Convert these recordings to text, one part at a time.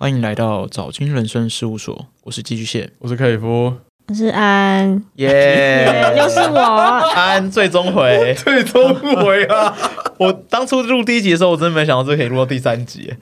欢迎来到早金人生事务所，我是寄居蟹，我是克里夫，我是安，耶，又是我，安最终回，最终回啊！我当初录第一集的时候，我真的没想到这可以录到第三集，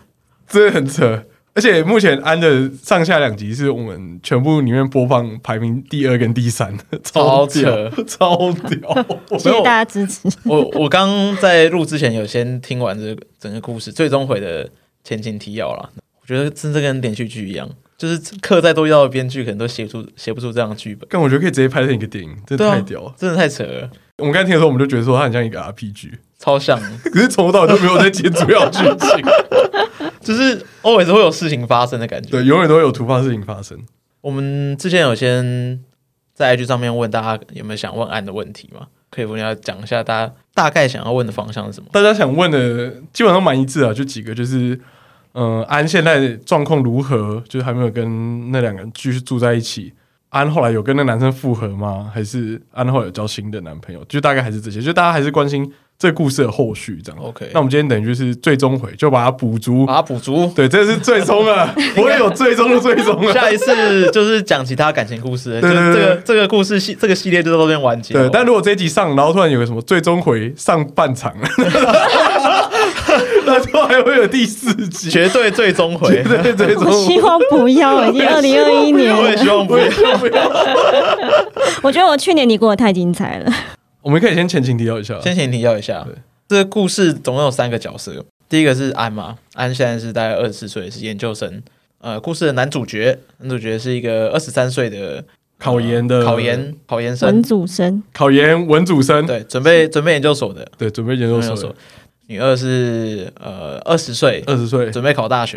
真的很扯。而且目前安的上下两集是我们全部里面播放排名第二跟第三，超扯，超屌！谢谢大家支持。我刚在录之前有先听完这整个故事最终回的前情提要啦，我觉得真的跟连续剧一样。就是刻在都要的编剧可能都写不出这样的剧本，但我觉得可以直接拍成一个电影，真的太屌了，真的太扯了。我们刚才听的时候，我们就觉得说它很像一个 RPG， 超像。可是从头到尾都没有在接主要剧情，就是 always 会有事情发生的感觉。对，永远都会有突发事情发生。我们之前有先在 IG 上面问大家有没有想问安的问题嘛？可以问你要讲一下大家大概想要问的方向是什么？大家想问的基本上蛮一致啊，就几个就是。安现在状况如何？就是还没有跟那两个人继续住在一起。安后来有跟那男生复合吗？还是安后来有交新的男朋友？就大概还是这些，就大家还是关心这故事的后续这样。OK， 那我们今天等于就是最终回，就把它补足，把它补足。对，这是最终了，不会有最终的最终了。下一次就是讲其他感情故事，对对对，这个故事这个系列就到这边完结。对，但如果这一集上，然后突然有个什么最终回上半场。那就还会有第四集，绝对最终回，绝对最终回。我希望不要，已经2021年了。我也希望不要。我觉得我去年你过得太精彩了。我们可以先前情提要一下，这个故事总共有三个角色，第一个是安嘛，安现在是大概24岁，是研究生。故事的男主角是一个23岁的。考研生，文组生，对，准备研究所的，对，准备研究所。女二是20岁，准备考大学，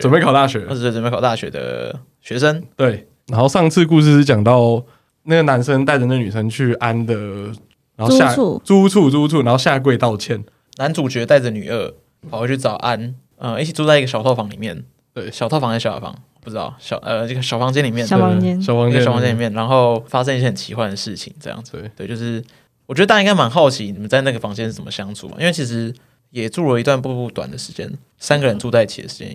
的学生，对。然后上次故事是讲到那个男生带着那女生去安的，然后租屋处，然后下跪道歉。男主角带着女二跑回去找安，一起住在一个小套房里面，对，小套房。不知道这个小房间里面，然后发生一些很奇幻的事情，这样子。对，就是我觉得大家应该蛮好奇你们在那个房间是怎么相处嘛，因为其实也住了一段不短的时间，3个人住在一起的时间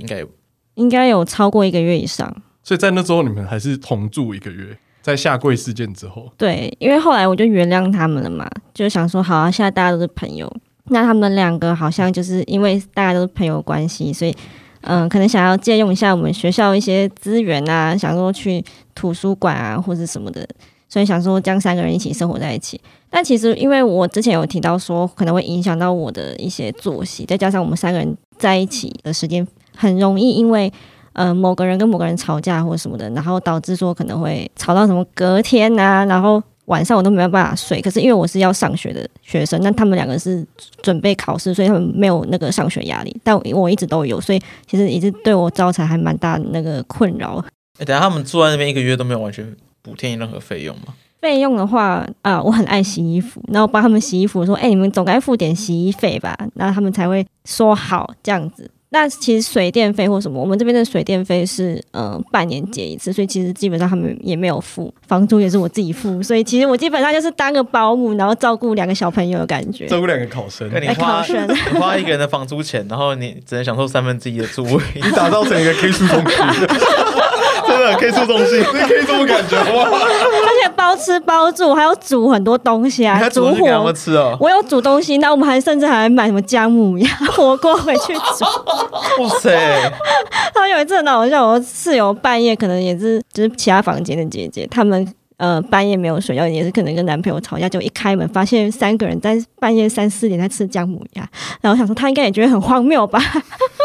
应该有超过1个月以上。所以在那之后，你们还是同住1个月，在下跪事件之后。对，因为后来我就原谅他们了嘛，就想说好啊，现在大家都是朋友。那他们2个好像就是因为大家都是朋友关系，所以。可能想要借用一下我们学校一些资源啊，想说去图书馆啊或者什么的，所以想说将3个人一起生活在一起。但其实因为我之前有提到说可能会影响到我的一些作息，再加上我们3个人在一起的时间很容易因为某个人跟某个人吵架或者什么的，然后导致说可能会吵到什么隔天啊，然后晚上我都没有办法睡。可是因为我是要上学的学生，那他们2个是准备考试，所以他们没有那个上学压力，但我一直都有，所以其实一直对我造成还蛮大的那个困扰。等一下他们住在那边1个月都没有完全补贴你任何费用吗？费用的话啊，我很爱洗衣服，然后帮他们洗衣服说你们总该付点洗衣费吧，那他们才会说好这样子。那其实水电费或什么，我们这边的水电费是半年结一次，所以其实基本上他们也没有付，房租也是我自己付，所以其实我基本上就是当个保姆，然后照顾2个小朋友的感觉，照顾2个考生。你花1个人的房租钱，然后你只能享受1/3的住位，你打造成一个 K 书中心，真的 K 书中心，你可以这么感觉哇！而且包吃包住，还要煮很多东西啊，煮火给他们吃哦。我有煮东西，那我们甚至还买什么姜母鸭、火锅回去煮。哇塞！然后有一次很好笑，我室友半夜可能也是，就是其他房间的姐姐，他们半夜没有睡觉，也是可能跟男朋友吵架，就一开门发现3个人在半夜3、4点在吃姜母鸭，然后我想说他应该也觉得很荒谬吧？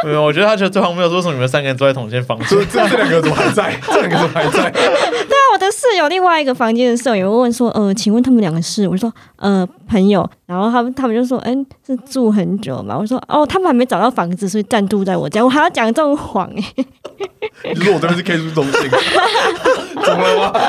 没有，我觉得他觉得最荒谬，说什么你们3个人住在同间房间，这2个怎么还在？这2个怎么还在？对啊，我的室友另外一个房间的室友问说，请问他们2个是？我就说朋友，然后他们就说，是住很久嘛？我说哦，他们还没找到房子，所以暂住在我家。我还要讲这种谎你说我这边是 K 书中心，怎么了吗？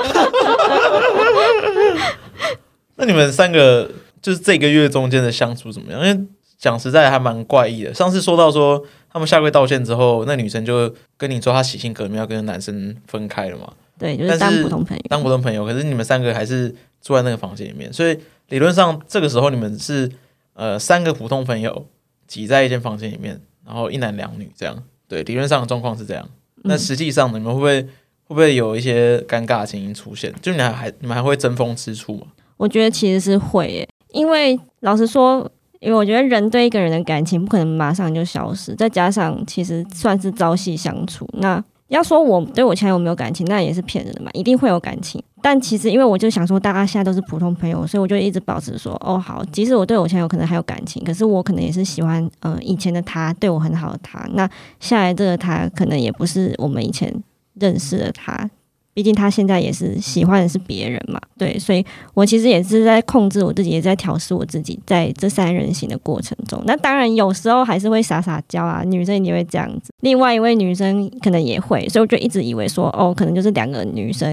那你们3个就是这个月中间的相处怎么样？因为讲实在还蛮怪异的。上次说到说他们下跪道歉之后，那女生就跟你说她洗心革面要跟男生分开了嘛？对，就是当普通朋友。可是你们3个还是住在那个房间里面，所以理论上这个时候你们是3个普通朋友挤在一间房间里面，然后1男2女这样。对，理论上的状况是这样。那实际上你们会不会有一些尴尬的情形出现？就你们还会争风吃醋吗？我觉得其实是会耶，因为老实说，因为我觉得人对一个人的感情不可能马上就消失，再加上其实算是朝夕相处，那要说我对我前男友没有感情，那也是骗人的嘛，一定会有感情。但其实因为我就想说大家现在都是普通朋友，所以我就一直保持说哦好，即使我对我前男友可能还有感情，可是我可能也是喜欢以前的他，对我很好的他，那下来这个他可能也不是我们以前认识的他，毕竟他现在也是喜欢的是别人嘛，对，所以我其实也是在控制我自己，也在调试我自己，在这三人行的过程中，那当然有时候还是会撒撒娇啊，女生也会这样子，另外一位女生可能也会，所以我就一直以为说哦，可能就是两个女生虽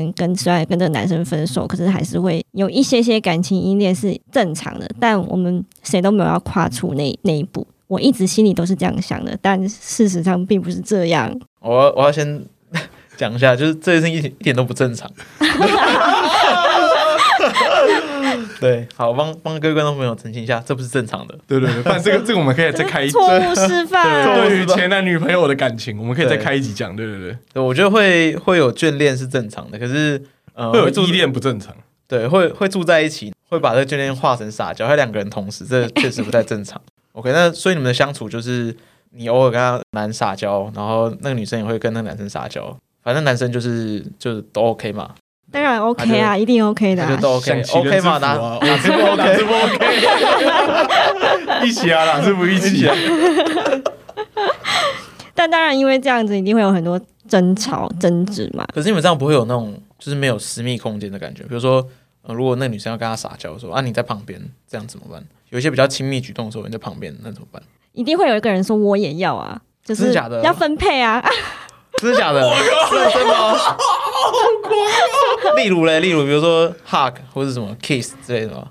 然跟这个男生分手，可是还是会有一些些感情依恋是正常的，但我们谁都没有要跨出那一步，我一直心里都是这样想的，但事实上并不是这样。我要先讲一下，就是这件事情一点都不正常。对，好，帮各位观众朋友澄清一下，这不是正常的。对对对，但这个我们可以再开一集。错误示范。对于前男女朋友的感情，我们可以再开一集讲。对对对，对，我觉得会有眷恋是正常的，可是会有依恋不正常。对，会住在一起，会把这眷恋化成撒娇，还有两个人同时，这确实不太正常。OK， 那所以你们的相处就是你偶尔跟他男撒娇，然后那个女生也会跟那个男生撒娇。反正男生就是都 OK 嘛，当然 OK 啊，一定 OK 的、啊，就都 OK 嘛，哪次不 OK， 不 OK， 一起啊，哪次不一起啊？但当然，因为这样子一定会有很多争吵、争执嘛。可是你们这样不会有那种就是没有私密空间的感觉？比如说，如果那女生要跟他撒娇说啊你在旁边，这样怎么办？有一些比较亲密举动的时候你在旁边，那怎么办？一定会有一个人说我也要啊，就是要分配啊。真的假的？是真的吗？例如，比如说 hug 或者什么 kiss 之类的吗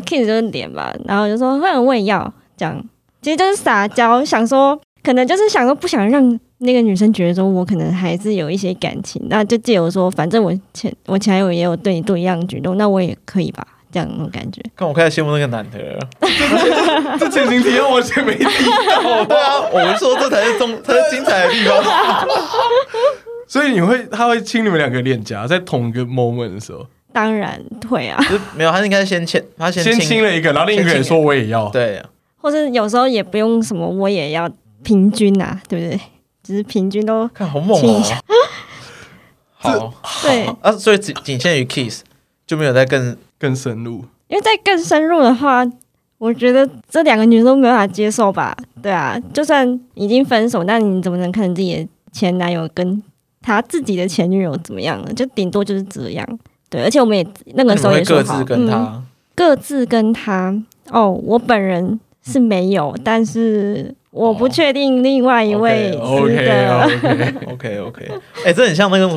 ？kiss 就是脸吧，然后就说我也要这样，其实就是撒娇，想说可能就是想说不想让那个女生觉得说我可能还是有一些感情，那就借由说反正我前男友也有对你做一样的举动，那我也可以吧。这样那种感觉，看我开始羡慕那个男的了。这前情提要完全没提到，对啊，我们说这才是精彩的地方。所以他会亲你们两个脸颊，在同一个 moment 的时候，当然会啊。就是、没有，他应该先亲了一个，然后另一个人说我也要，对、啊，或是有时候也不用什么我也要平均啊，对不对？只是平均都看好猛哦。好，对啊，所以仅限于 kiss 就没有再更深入，因为在更深入的话，我觉得这两个女生都没办法接受吧？对啊，就算已经分手，那你怎么能看自己的前男友跟他自己的前女友怎么样呢？就顶多就是这样。对，而且我们也那个时候也说好，各自跟他。哦，我本人是没有，但是我不确定另外一位是的。OK， 哎，这很像那个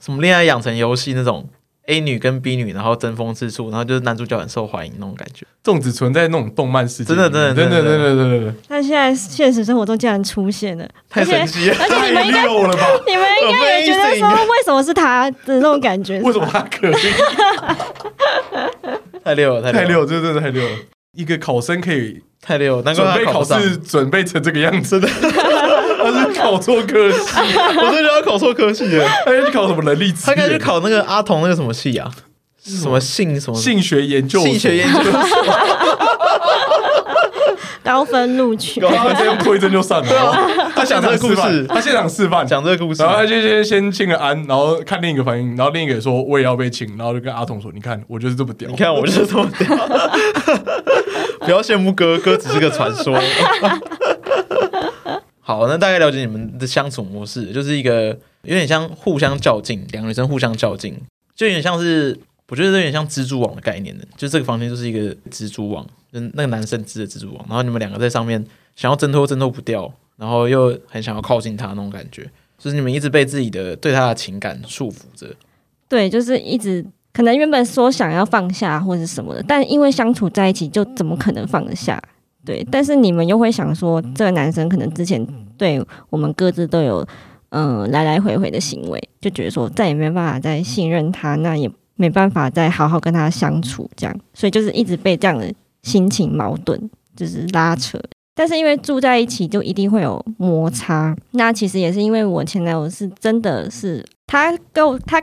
什么恋爱养成游戏那种。A 女跟 B 女，然后争风吃醋，然后就是男主角很受欢迎那种感觉，这种只存在那种动漫世界，真的。但现在现实生活中竟然出现了，太神奇了，而且你们应该也觉得说，为什么是他的那种感觉？为什么他可以？太溜了，这真的太溜了！一个考生可以太溜，难怪他准备考试成这个样子的。他是考错科系，我真的觉得他考错科系了。他去考什么人力资源？他该去考那个阿童那个什么系啊？什么性学研究所。高分录取，他这样推甄就上了。对啊，他现场示范，讲这个故事，然后他就先亲了安，然后看另一个反应，然后另一个也说我也要被亲，然后就跟阿童说：“你看，我就是这么屌，你看我就是这么屌。”不要羡慕哥只是个传说。好，那大概了解你们的相处模式，就是一个有点像互相较劲，两个女生互相较劲，就有点像是我觉得有点像蜘蛛网的概念的，就这个房间就是一个蜘蛛网，就那个男生织的蜘蛛网，然后你们两个在上面想要挣脱不掉，然后又很想要靠近他那种感觉，就是你们一直被自己的对他的情感束缚着。对，就是一直可能原本说想要放下或者什么的，但因为相处在一起就怎么可能放得下？对，但是你们又会想说，这个男生可能之前对我们各自都有来来回回的行为，就觉得说再也没办法再信任他，那也没办法再好好跟他相处，这样，所以就是一直被这样的心情矛盾就是拉扯。但是因为住在一起就一定会有摩擦，那其实也是因为我前男友是真的是他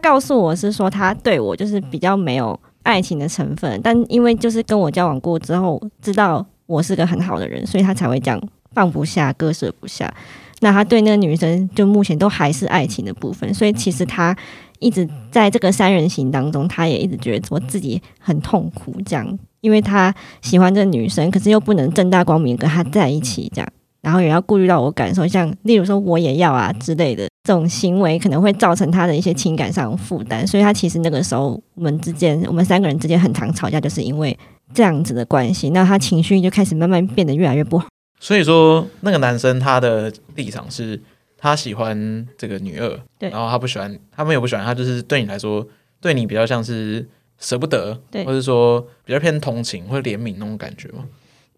告诉我是说他对我就是比较没有爱情的成分，但因为就是跟我交往过之后知道我是个很好的人，所以他才会这样放不下割舍不下。那他对那个女生就目前都还是爱情的部分，所以其实他一直在这个三人行当中，他也一直觉得我自己很痛苦这样，因为他喜欢这女生，可是又不能正大光明跟他在一起这样，然后也要顾虑到我感受，像例如说我也要啊之类的这种行为，可能会造成他的一些情感上负担。所以他其实那个时候我们三个人之间很常吵架，就是因为这样子的关系。那他情绪就开始慢慢变得越来越不好。所以说那个男生他的立场是他喜欢这个女二，对，然后他不喜欢，他没有不喜欢，他就是对你来说，对你比较像是舍不得，对，或是说比较偏同情或怜悯那种感觉吗？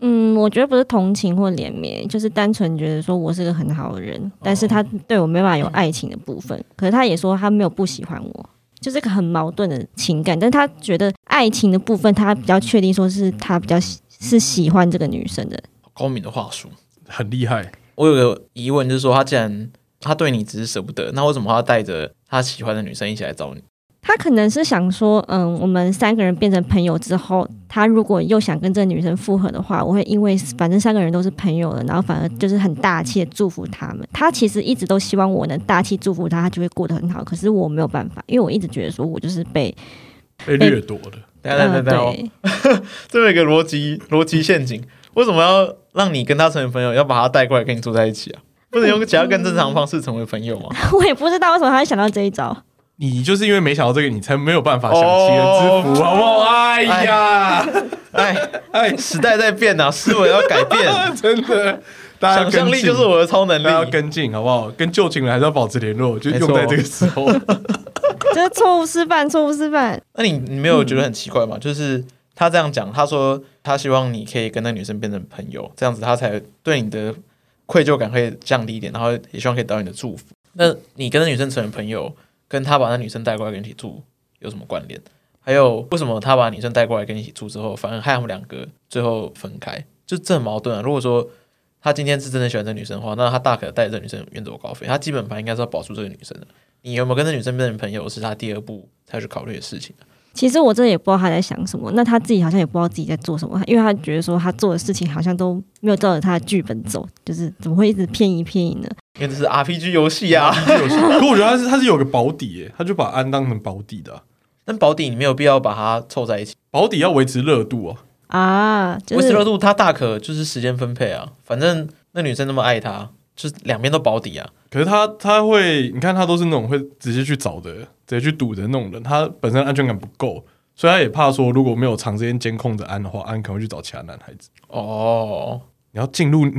嗯，我觉得不是同情或怜悯，就是单纯觉得说我是个很好的人，但是他对我没办法有爱情的部分，可是他也说他没有不喜欢我，就是个很矛盾的情感，但是他觉得爱情的部分他比较确定说是他比较是喜欢这个女生的。高明的话术，很厉害。我有个疑问就是说，他既然他对你只是舍不得，那为什么他要带着他喜欢的女生一起来找你？他可能是想说我们三个人变成朋友之后，他如果又想跟这个女生复合的话，我会因为反正三个人都是朋友了，然后反而就是很大气的祝福他们。他其实一直都希望我能大气祝福他，他就会过得很好，可是我没有办法，因为我一直觉得说我就是被掠夺的。等一下这有一个逻辑陷阱，为什么要让你跟他成为朋友，要把他带过来跟你住在一起啊？不能用其他更正常的方式成为朋友吗？我也不知道为什么他会想到这一招。你就是因为没想到这个，你才没有办法享其人之福，好不好？哎呀，哎，时代在变啊，思维要改变，真的。想象力就是我的超能力，大家要跟进，好不好？跟旧情人还是要保持联络，就用在这个时候。就是错误示范。那你没有觉得很奇怪吗？就是他这样讲，他说他希望你可以跟那女生变成朋友，这样子他才对你的愧疚感可以降低一点，然后也希望可以得到你的祝福。那你跟那女生成为朋友，跟他把那女生带过来跟你一起住有什么关联？还有为什么他把女生带过来跟你一起住之后，反而害他们两个最后分开？就这很矛盾啊！如果说他今天是真的喜欢这女生的话，那他大可带着这女生远走高飞，他基本盘应该是要保住这个女生的。你有没有跟这女生变成朋友，是他第二步才去考虑的事情。其实我真的也不知道他在想什么，那他自己好像也不知道自己在做什么，因为他觉得说他做的事情好像都没有照着他的剧本走，就是怎么会一直偏移呢？因为这是 RPG 游戏啊。可我觉得他是有个保底耶，他就把安当成保底的啊。但保底你没有必要把它凑在一起，保底要维持热度啊、就是、维持热度他大可就是时间分配啊，反正那女生那么爱他，就是两边都保底啊。可是他会，你看他都是那种会直接去找的，直接去赌的那种人，他本身安全感不够，所以他也怕说如果没有长时间监控着安的话，安可能会去找其他男孩子。哦，你要进入那个，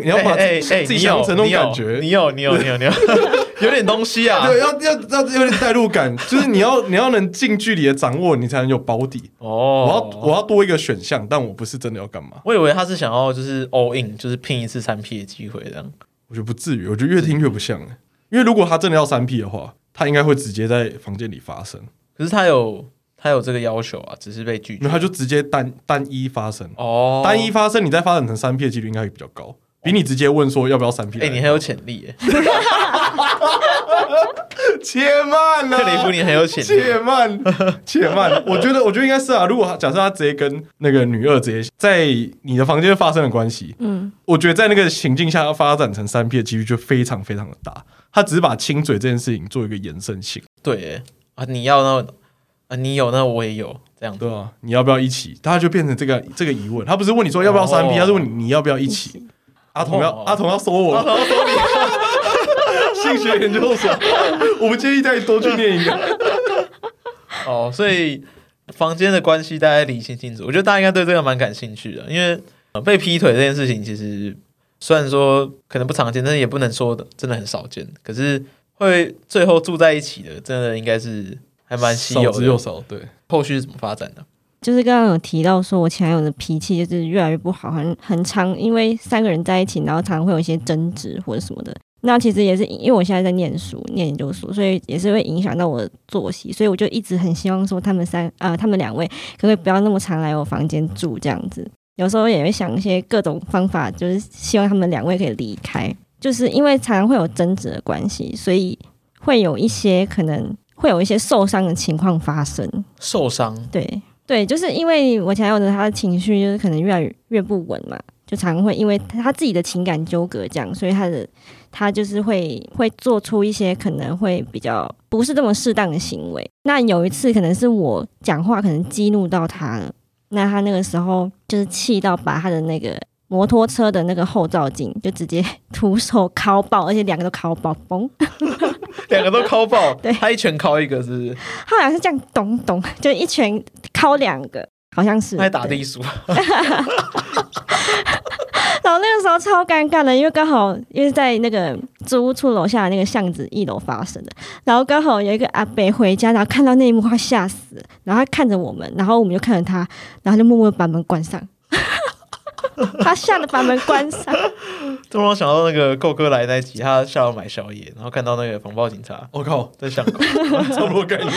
你要把自己想成那种感觉，你有有点东西啊，对，要有点代入感，就是你要能近距离的掌握，你才能有保底。哦，我要多一个选项，但我不是真的要干嘛。我以为他是想要就是 all in， 就是拼一次3P 的机会这样。我觉得不至于，我觉得越听越不像，因为如果他真的要3P 的话，他应该会直接在房间里发生。可是他有这个要求啊，只是被拒绝，他就直接单一发生。哦，单一发生，你再发展成3P 的几率应该比较高，比你直接问说要不要3P。你很有潜力耶！且慢啊，克里夫你很有潜力。且慢，我觉得应该是啊。如果假设他直接跟那个女二直接在你的房间发生了关系，我觉得在那个情境下要发展成3P的几率就非常非常的大。他只是把亲嘴这件事情做一个延伸性。对耶啊，你要那啊，你有那我也有这样子。对啊，你要不要一起？他就变成这个疑问。他不是问你说要不要3P，他是问你要不要一起。阿童要收我，阿童要收你。性学研究所，我不建议再多去念一个。哦，所以房间的关系大家理清清楚，我觉得大家应该对这个蛮感兴趣的，因为被劈腿这件事情，其实虽然说可能不常见，但是也不能说真的很少见。可是会最后住在一起的，真的应该是还蛮稀有的，少之又少。对，后续是怎么发展的？就是刚刚有提到说我前男友的脾气就是越来越不好，很常因为三个人在一起，然后常常会有一些争执或者什么的。那其实也是因为我现在在念书，念研究所，所以也是会影响到我的作息，所以我就一直很希望说他们两位可不可以不要那么常来我房间住这样子。有时候也会想一些各种方法，就是希望他们两位可以离开。就是因为常常会有争执的关系，所以会有一些可能会有一些受伤的情况发生。受伤？对对，就是因为我前男友的他的情绪就是可能越来越不稳嘛，就常常会因为他自己的情感纠葛这样，所以他就是会做出一些可能会比较不是这么适当的行为。那有一次可能是我讲话可能激怒到他了，那他那个时候就是气到把他的那个摩托车的那个后照镜就直接徒手敲爆，而且两个都敲爆，嘣两个都敲爆对，他一拳敲一个是不是？他好像是这样咚咚，就一拳敲两个，好像是。他还打地鼠然后那个时候超尴尬的，因为刚好因为在那个租屋处楼下的那个巷子一楼发生的，然后刚好有一个阿伯回家，然后看到那一幕他吓死了，然后他看着我们，然后我们就看着他，然后就默默把门关上他吓得把门关上这让我想到那个寇哥来那集，他下楼买宵夜，然后看到那个防暴警察，我靠在巷口超多概念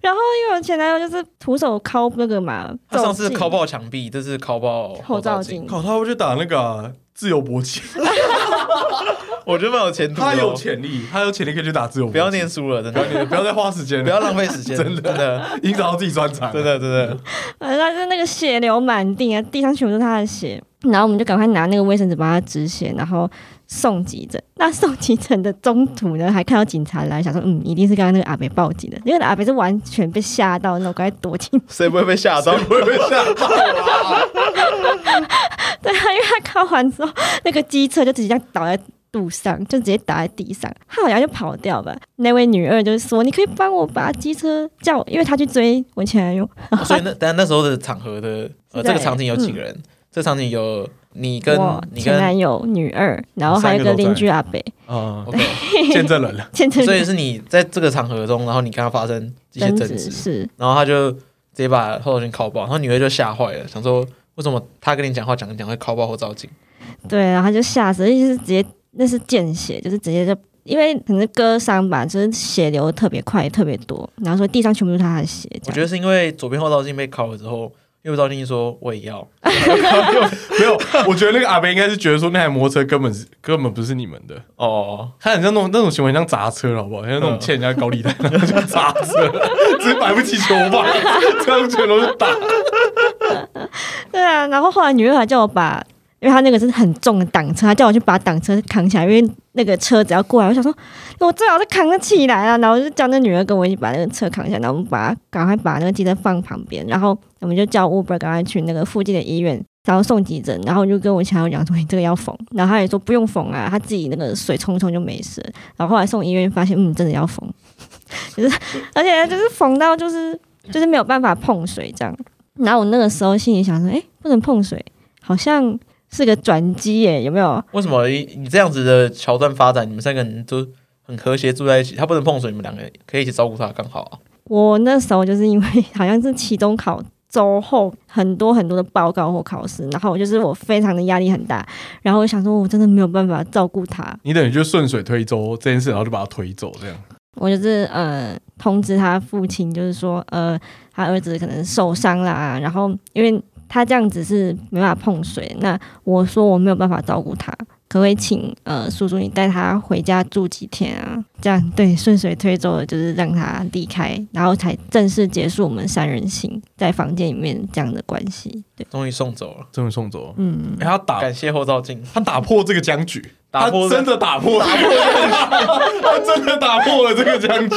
然后因为我前男友就是徒手敲那个嘛，他上次敲爆墙壁，这次敲爆后照镜，靠他会去打那个、自由搏击我觉得蛮有前途的、他有潜力，他有潜力可以去打自由搏击。不要念书了，真的，不要再花时间了，不要浪费时间，真的真的，已经找到自己专长，真的真的。他就那个血流满地啊，地上全部都是他的血，然后我们就赶快拿那个卫生纸帮他止血，然后送急诊。那送急诊的中途呢，还看到警察来，想说一定是刚刚那个阿伯报警的，因为阿伯是完全被吓到，那我赶快躲进去。谁不会被吓到？谁不会被吓到啊？对啊，因为他敲完之后，那个机车就直接这样倒在路上，就直接倒在地上，他好像就跑掉吧。那位女二就是说：“你可以帮我把机车叫，因为他去追我前男友。”所以那时候的场合的这个场景有几个人？这场景有你跟你前男友、女二，然后还有一个邻居阿伯。哦、okay ，见证人了，见证人。所以是你在这个场合中，然后你跟他发生一些争执，是，然后他就直接把后照镜敲爆，然后女二就吓坏了，想说为什么他跟你讲话讲一讲会敲爆后照镜？对，然后他就吓死，而且是直接。那是见血，就是直接就因为可能割伤吧，就是血流特别快特别多，然后说地上全部都是他的血。我觉得是因为左边后照镜被敲了之后，右照镜说我也要没有，我觉得那个阿伯应该是觉得说那台摩托车根本不是你们的哦，他很像那种行为，像砸车好不好，像那种欠人家高利贷就砸车只是买不起球吧这样全都是打对啊，然后后来女儿还叫我把，因为他那个是很重的挡车，他叫我去把挡车扛起来，因为那个车只要过来，我想说我最好是扛得起来啊，然后我就叫那女儿跟我一起把那个车扛起来，然后我们赶快把那个机车放旁边，然后我们就叫 Uber 赶快去那个附近的医院，然后送急诊，然后我就跟我前男友讲说你这个要缝，然后他也说不用缝啊，他自己那个水冲冲就没事，然后后来送医院发现真的要缝就是而且就是缝到就是没有办法碰水这样，然后我那个时候心里想说不能碰水好像是个转机耶，有没有？为什么你这样子的桥段发展，你们三个人都很和谐住在一起？他不能碰水，你们两个可以一起照顾他，刚好啊。我那时候就是因为好像是期中考周后很多很多的报告或考试，然后我非常的压力很大，然后我想说我真的没有办法照顾他。你等于就顺水推舟这件事，然后就把他推走这样。我就是通知他父亲，就是说他儿子可能受伤啦，然后因为他这样子是没办法碰水，那我说我没有办法照顾他，可不可以请叔叔你带他回家住几天啊？这样对，顺水推舟的就是让他离开，然后才正式结束我们三人行在房间里面这样的关系。对，终于送走了，终于送走了。感谢后照镜，他打破这个僵局，他真的打破了这个僵局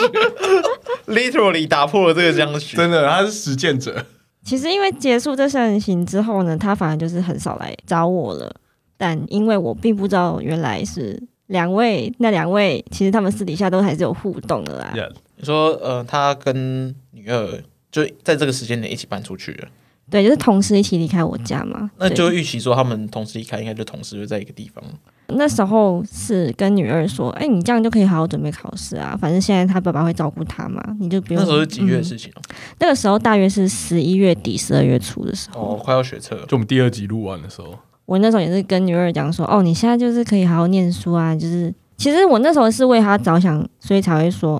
，literally 打破了这个僵局，真的，他是实践者。其实因为结束这三人行之后呢，他反而就是很少来找我了，但因为我并不知道原来是那两位其实他们私底下都还是有互动的啦。Yeah. 你说他跟女二就在这个时间点一起搬出去了，对，就是同时一起离开我家嘛。那就预期说他们同时离开，应该就同时就在一个地方。那时候是跟女二说你这样就可以好好准备考试啊，反正现在他爸爸会照顾他嘛，你就不用。那时候是几月的事情那个时候大约是11月底12月初的时候，快要学测了，就我们第2集录完的时候。我那时候也是跟女二讲说你现在就是可以好好念书啊，就是其实我那时候是为他着想，所以才会说，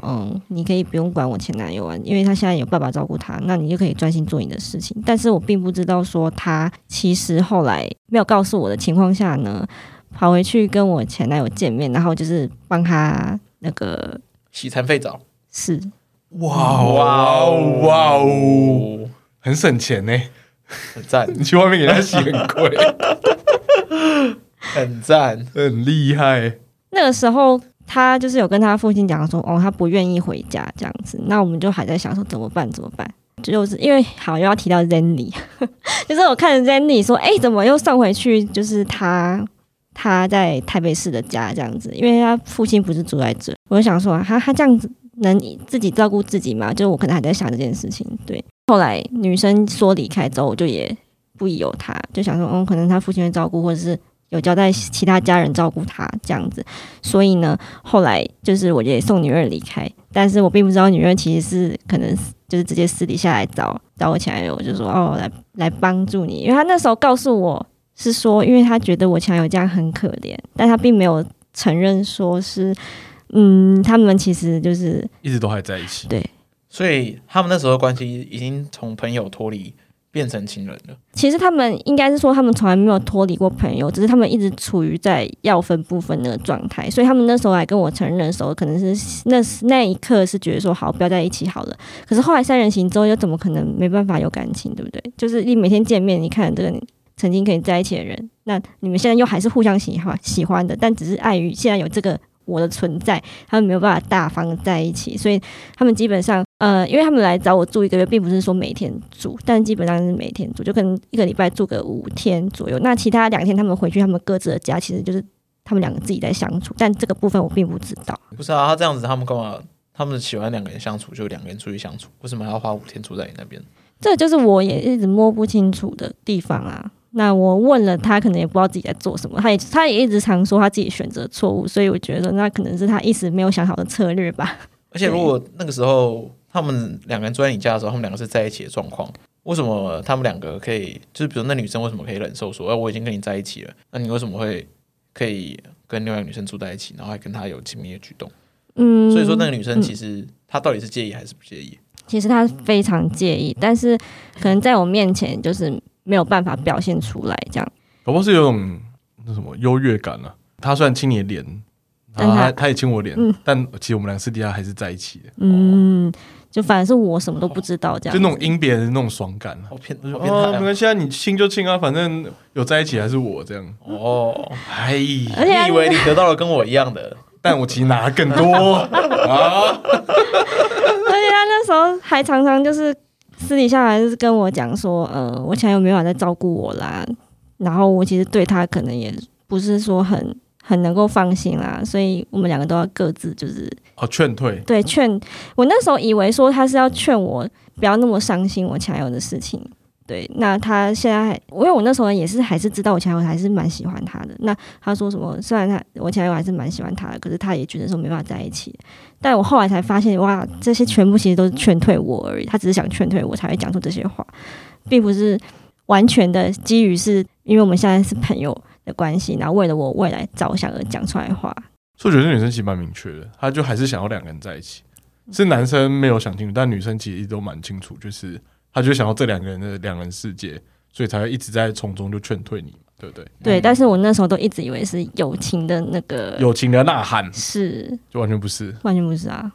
你可以不用管我前男友啊，因为他现在有爸爸照顾他，那你就可以专心做你的事情。但是我并不知道说他其实后来没有告诉我的情况下呢，跑回去跟我前男友见面，然后就是帮他那个洗残废澡。是，哇哦，很省钱呢，很赞。你去外面给他洗很贵，很赞，很厉害。那个时候他就是有跟他父亲讲说，他不愿意回家这样子。那我们就还在想说怎么办，就是因为好又要提到 Zenny 就是我看着 Zenny 说怎么又送回去，就是他在台北市的家这样子，因为他父亲不是住在这，我就想说他这样子能自己照顾自己吗？就我可能还在想这件事情。对，后来女生说离开之后，我就也不疑有他，就想说可能他父亲会照顾，或者是有交代其他家人照顾他这样子。所以呢，后来就是我也送女二离开，但是我并不知道女二其实是可能就是直接私底下来找我前男友，就说来帮助你，因为他那时候告诉我是说，因为他觉得我前男友这样很可怜，但他并没有承认说是他们其实就是一直都还在一起。对，所以他们那时候的关系已经从朋友脱离变成情人了。其实他们应该是说，他们从来没有脱离过朋友，只是他们一直处于在要分不分的状态。所以他们那时候来跟我承认的时候，可能是那一刻是觉得说好，不要在一起好了。可是后来三人行之后，又怎么可能没办法有感情，对不对？就是你每天见面，你看这个曾经可以在一起的人，那你们现在又还是互相喜欢的，但只是碍于现在有这个我的存在，他们没有办法大方在一起。所以他们基本上因为他们来找我住一个月，并不是说每天住，但基本上是每天住，就可能一个礼拜住个5天左右。那其他2天他们回去他们各自的家，其实就是他们两个自己在相处，但这个部分我并不知道。不是啊，他这样子他们干嘛？他们喜欢两个人相处就两个人出去相处，为什么还要花5天住在你那边？这就是我也一直摸不清楚的地方啊。那我问了他，可能也不知道自己在做什么，他也一直常说他自己选择错误，所以我觉得那可能是他一时没有想好的策略吧。而且如果那个时候他们两个人住在你家的时候，他们两个是在一起的状况，为什么他们两个可以，就是比如那女生为什么可以忍受说我已经跟你在一起了，那你为什么会可以跟另外一个女生住在一起，然后还跟她有亲密的举动？所以说那个女生其实她到底是介意还是不介意？其实她非常介意，但是可能在我面前就是没有办法表现出来，这样。搞不好是有种那什么优越感啊！他虽然亲你的脸，他也亲我脸，但其实我们两个私底下还是在一起的。就反正是我什么都不知道，这样。就那种因别人的那种爽感啊！好变态啊！没关系啊，你亲就亲啊，反正有在一起还是我这样。你以为你得到了跟我一样的，但我其实拿更多啊！而且他那时候还常常就是私底下还是跟我讲说，我前男友没法在照顾我啦，然后我其实对他可能也不是说很能够放心啦，所以我们两个都要各自就是劝退。对，我那时候以为说他是要劝我不要那么伤心我前男友的事情。对，那他现在因为我那时候也是还是知道我前男友还是蛮喜欢他的，那他说什么虽然我前男友还是蛮喜欢他的，可是他也觉得说没办法在一起。但我后来才发现，哇，这些全部其实都是劝退我而已，他只是想劝退我才会讲出这些话，并不是完全的基于是因为我们现在是朋友的关系，然后为了我未来着想而讲出来的话。所以我觉得这女生其实蛮明确的，她就还是想要两个人在一起，是男生没有想清楚，但女生其实都蛮清楚，就是他就想要这两个人的两人世界，所以才会一直在从中就劝退你，对不对？对，但是我那时候都一直以为是友情的那个友情的呐喊，是就完全不是，完全不是啊！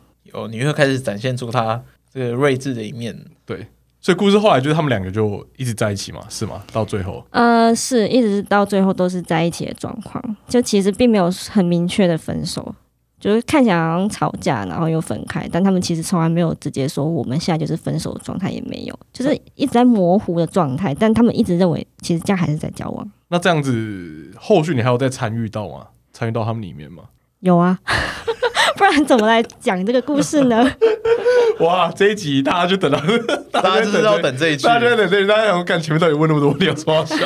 你会开始展现出他这个睿智的一面，对。所以故事后来就是他们两个就一直在一起嘛，是吗？到最后，是一直到最后都是在一起的状况，就其实并没有很明确的分手。就是看起来好像吵架，然后又分开，但他们其实从来没有直接说我们现在就是分手的状态，也没有，就是一直在模糊的状态。但他们一直认为，其实这样还是在交往。那这样子，后续你还有再参与到吗？参与到他们里面吗？有啊，不然怎么来讲这个故事呢？哇，这一集大家就等到，大家就是要等这一句，大家就等这一句，大家想看前面到底问那么多，你有多少？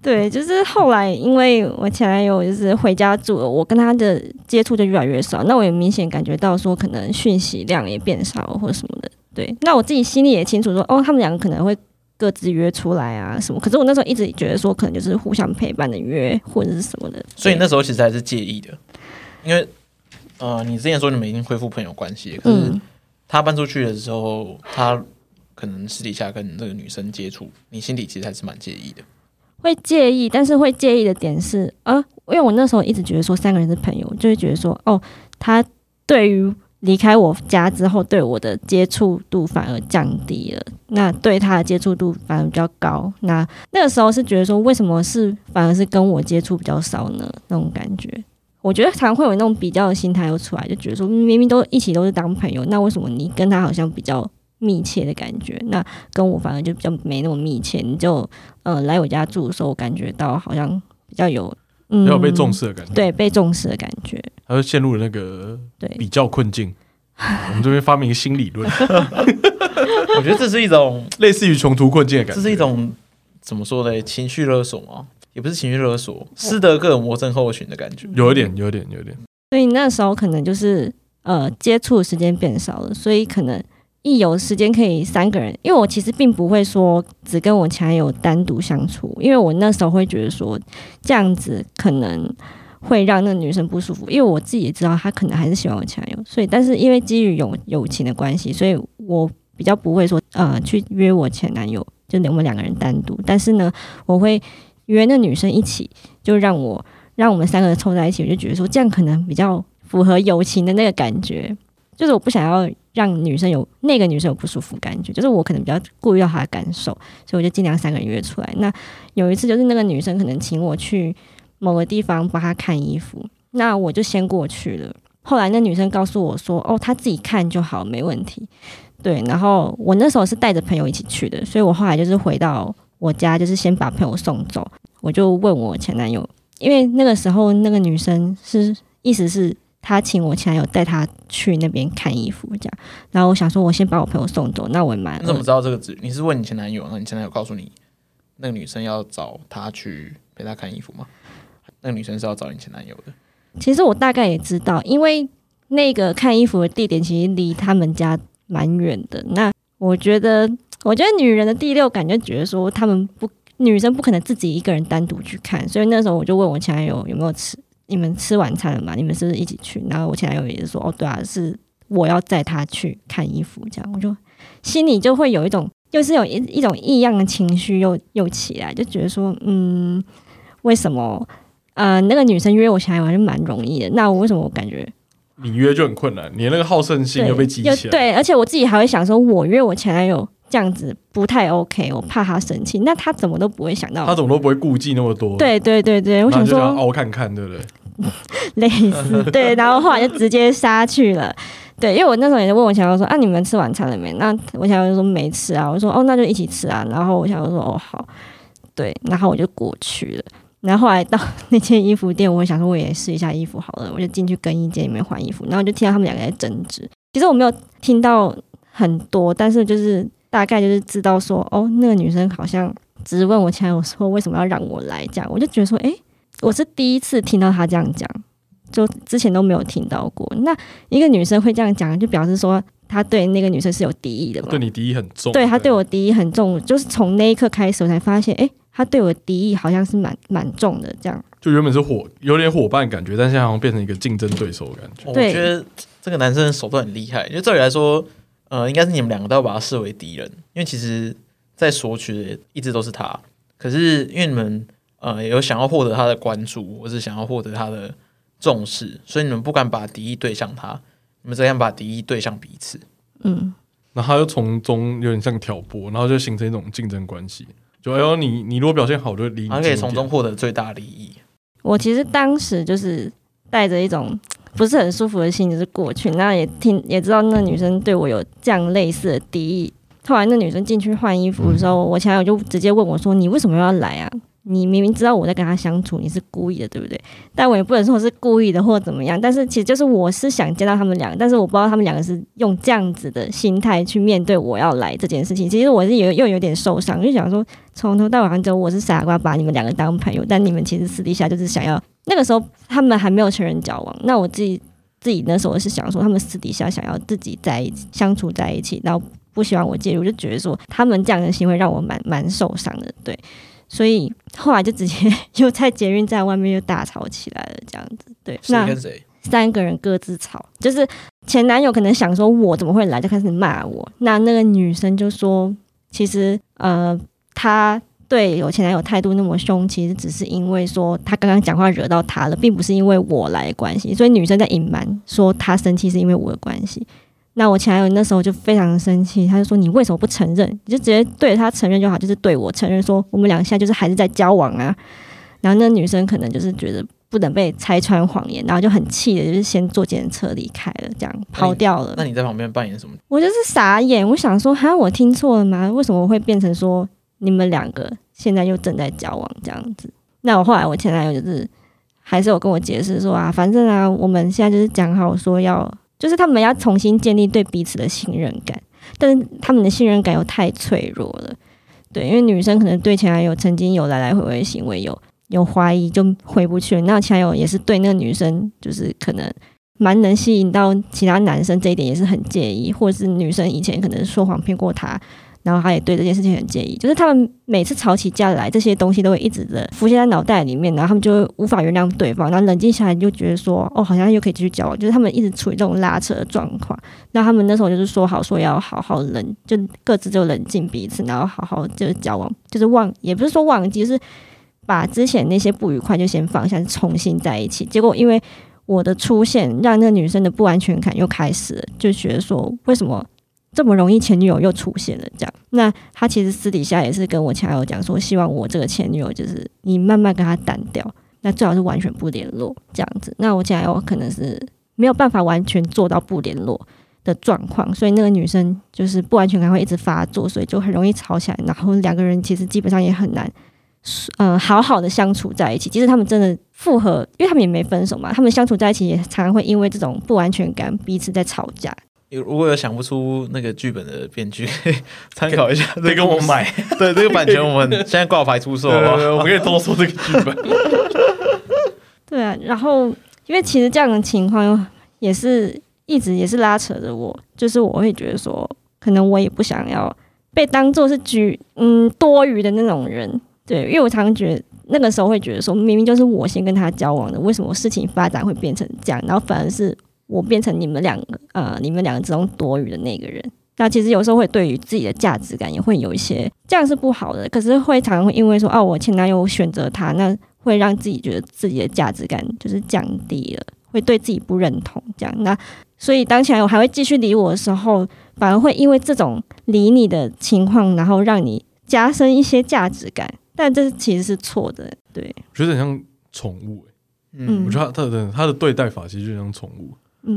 对，就是后来因为我前男友就是回家住了，我跟他的接触就越来越少，那我也明显感觉到说可能讯息量也变少或什么的。对，那我自己心里也清楚说他们两个可能会各自约出来啊什么，可是我那时候一直觉得说可能就是互相陪伴的约或者是什么的。所以那时候其实还是介意的。因为你之前说你们已经恢复朋友关系，可是他搬出去的时候，他可能私底下跟那个女生接触，你心里其实还是蛮介意的。会介意，但是会介意的点是，因为我那时候一直觉得说三个人是朋友，就会觉得说，哦，他对于离开我家之后对我的接触度反而降低了，那对他的接触度反而比较高。那个时候是觉得说，为什么是反而是跟我接触比较少呢？那种感觉，我觉得常会有那种比较的心态又出来，就觉得说，明明都一起都是当朋友，那为什么你跟他好像比较密切的感觉，那跟我反而就比较没那么密切？你就来我家住的时候，我感觉到好像比较有。没有被重视的感觉，对，被重视的感觉，他就陷入了那个比较困境。我们这边发明一个新理论，我觉得这是一种类似于穷途困境的感觉，这是一种怎么说呢？情绪勒索吗？也不是情绪勒索，斯德哥尔摩症候群的感觉，有一点。所以那时候可能就是接触的时间变少了，所以可能一有时间可以三个人，因为我其实并不会说只跟我前男友单独相处，因为我那时候会觉得说这样子可能会让那女生不舒服，因为我自己也知道她可能还是喜欢我前男友，所以但是因为基于友情的关系，所以我比较不会说去约我前男友，就我们两个人单独，但是呢我会约那女生一起，就让我们三个凑在一起，我就觉得说这样可能比较符合友情的那个感觉，就是我不想要让女生有那个女生有不舒服感觉，就是我可能比较顾虑到她的感受，所以我就尽量三个人约出来。那有一次就是那个女生可能请我去某个地方帮她看衣服，那我就先过去了。后来那女生告诉我说：“哦，她自己看就好，没问题。”对，然后我那时候是带着朋友一起去的，所以我后来就是回到我家，就是先把朋友送走。我就问我前男友，因为那个时候那个女生是意思是。他请我前男友带他去那边看衣服这样，然后我想说我先把我朋友送走，那我也蛮……你怎么知道这个？你是问你前男友，那你前男友告诉你那个女生要找他去陪他看衣服吗？那个女生是要找你前男友的？其实我大概也知道，因为那个看衣服的地点其实离他们家蛮远的，那我觉得女人的第六感就觉得说他们女生不可能自己一个人单独去看，所以那时候我就问我前男友有没有吃你们吃晚餐了吗？你们是不是一起去？然后我前男友也是说，哦，对啊，是我要载他去看衣服，这样我就心里就会有一种，就是有一种异样的情绪又起来，就觉得说，为什么那个女生约我前男友还是蛮容易的，那我为什么我感觉你约就很困难，你那个好胜心又被激起来，对，而且我自己还会想说，我约我前男友。这样子不太 OK， 我怕他生气。那他怎么都不会想到，他怎么都不会顾忌那么多。对，我想说，然后就想凹看看，对不对？类似对，然后后来就直接杀去了。对，因为我那时候也问我前男友说：“啊，你们吃晚餐了没？”那我前男友就说：“没吃啊。”我说：“哦，那就一起吃啊。”然后我前男友说：“哦，好。”对，然后我就过去了。然后后来到那间衣服店，我想说我也试一下衣服好了，我就进去更衣间里面换衣服，然后就听到他们两个在争执。其实我没有听到很多，但是就是。大概就是知道说，哦，那个女生好像只问我前男友说为什么要让我来这样，我就觉得说，我是第一次听到她这样讲，就之前都没有听到过。那一个女生会这样讲，就表示说她对那个女生是有敌意的嘛？对你敌意很重，对她对我敌意很重，就是从那一刻开始，我才发现，她对我敌意好像是蛮重的这样。就原本是有点伙伴感觉，但现在好像变成一个竞争对手的感觉。我觉得这个男生手段很厉害，因为照理来说。应该是你们两个都要把他视为敌人，因为其实在索取的一直都是他。可是因为你们有想要获得他的关注，或是想要获得他的重视，所以你们不敢把敌意对向他，你们只敢把敌意对向彼此。然后他就从中有点像挑拨，然后就形成一种竞争关系。就你如果表现好，就离你近一点，他可以从中获得最大利益。我其实当时就是带着一种。不是很舒服的心就是过去，那也知道那女生对我有这样类似的敌意。后来那女生进去换衣服的时候，我前男友就直接问我说：“你为什么要来啊？你明明知道我在跟她相处，你是故意的，对不对？”但我也不能说是故意的或怎么样，但是其实就是我是想见到他们两个，但是我不知道他们两个是用这样子的心态去面对我要来这件事情。其实我是又有点受伤，就想说从头到尾好像我是傻瓜，把你们两个当朋友，但你们其实私底下就是想要。那个时候他们还没有成人交往，那我自己那时候是想说他们私底下想要自己在一起相处在一起，然后不希望我介入，就觉得说他们这样的行为让我蛮受伤的，对，所以后来就直接又在捷运站外面又大吵起来了，这样子，对。谁跟谁？三个人各自吵，就是前男友可能想说我怎么会来，就开始骂我，那个女生就说其实她对有前男友态度那么凶，其实只是因为说她刚刚讲话惹到她了，并不是因为我来的关系，所以女生在隐瞒说她生气是因为我的关系。那我前男友那时候就非常生气，他就说你为什么不承认，你就直接对他承认就好，就是对我承认说我们俩现在就是还是在交往啊。然后那女生可能就是觉得不能被拆穿谎言，然后就很气的就是先坐计程车离开了，这样跑掉了。那你在旁边扮演什么？我就是傻眼，我想说哈，我听错了吗？为什么会变成说你们两个现在又正在交往这样子？那我后来我前男友就是还是有跟我解释说啊，反正啊我们现在就是讲好说要，就是他们要重新建立对彼此的信任感，但是他们的信任感又太脆弱了。对，因为女生可能对前男友曾经有来来回回的行为有怀疑，就回不去了。那前男友也是对那个女生就是可能蛮能吸引到其他男生，这一点也是很介意，或者是女生以前可能说谎骗过他，然后他也对这件事情很介意，就是他们每次吵起架来，这些东西都会一直的浮现在脑袋里面，然后他们就会无法原谅对方，然后冷静下来就觉得说哦，好像又可以继续交往，就是他们一直处于这种拉扯的状况。那他们那时候就是说好说要好好就各自就冷静彼此，然后好好就是交往，就是也不是说忘记，就是把之前那些不愉快就先放下，重新在一起。结果因为我的出现让那个女生的不安全感又开始了，就觉得说为什么这么容易前女友又出现了这样。那他其实私底下也是跟我前男友讲说，希望我这个前女友就是你慢慢跟他淡掉，那最好是完全不联络这样子。那我前男友可能是没有办法完全做到不联络的状况，所以那个女生就是不安全感会一直发作，所以就很容易吵起来，然后两个人其实基本上也很难好好的相处在一起。即使他们真的复合，因为他们也没分手嘛，他们相处在一起也常常会因为这种不安全感彼此在吵架。如果有想不出那个剧本的编剧，可以参考一下，可以跟我买。对，这个版权我们现在挂牌出售好不好？对，我可以多说这个剧本。对啊，然后因为其实这样的情况也是一直也是拉扯着我，就是我会觉得说，可能我也不想要被当作是多余的那种人。对，因为我常常觉得那个时候会觉得说，明明就是我先跟他交往的，为什么事情发展会变成这样？然后反而是我变成你们两个之中多余的那个人。那其实有时候会对于自己的价值感也会有一些，这样是不好的。可是会常常会因为说我前男友选择他，那会让自己觉得自己的价值感就是降低了，会对自己不认同这样。那所以当前男友还会继续理我的时候，反而会因为这种理你的情况，然后让你加深一些价值感，但这其实是错的。对，我觉得很像宠物我觉得他的对待法其实就像宠物，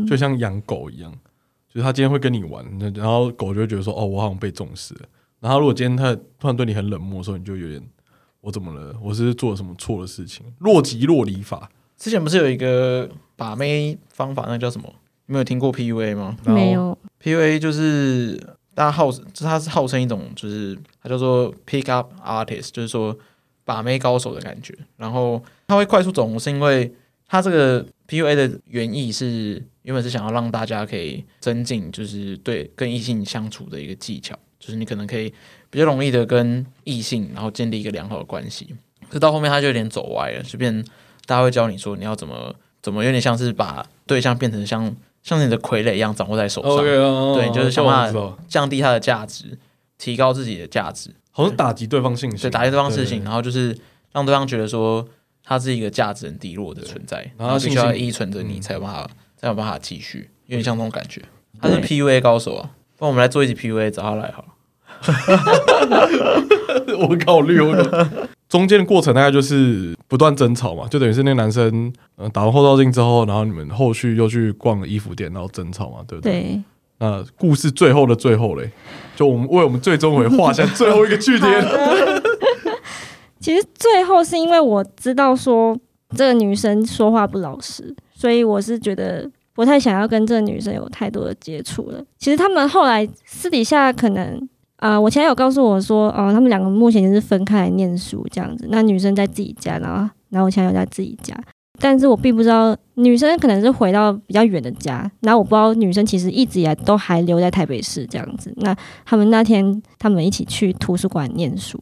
就像养狗一样，就是他今天会跟你玩，然后狗就会觉得说哦，我好像被重视了。然后如果今天他突然对你很冷漠的时候，你就有点我怎么了，我是做了什么错的事情。若即若离法之前不是有一个把妹方法，那叫什么？你没有听过 PUA 吗？没有。 PUA 就是他是号称一种，就是他叫做 pick up artist， 就是说把妹高手的感觉。然后他会快速走红是因为他这个 PUA 的原意是原本是想要让大家可以增进就是对跟异性相处的一个技巧，就是你可能可以比较容易的跟异性然后建立一个良好的关系。可是到后面他就有点走歪了，就变大家会教你说你要怎么有点像是把对象变成像你的傀儡一样掌握在手上。 okay, 对，就是想办法降低他的价值，提高自己的价值，好像打击对方性，对，打击对方性，对，然后就是让对方觉得说他是一个价值很低落的存在，然后必须要依存着你才有办法继续，有点像那种感觉。他是 PUA 高手啊，不然我们来做一集 PUA 找他来好了。我考虑中间的过程大概就是不断争吵嘛，就等于是那男生打完后照镜之后，然后你们后续又去逛了衣服店，然后争吵嘛，对不对？对。那故事最后的最后嘞，就我们为我们最终回画下最后一个句点。其实最后是因为我知道说这个女生说话不老实，所以我是觉得不太想要跟这个女生有太多的接触了。其实他们后来私底下可能我前有告诉我说他们两个目前就是分开来念书这样子，那女生在自己家，然后我前有在自己家，但是我并不知道女生可能是回到比较远的家，然后我不知道女生其实一直以来都还留在台北市这样子。那他们一起去图书馆念书，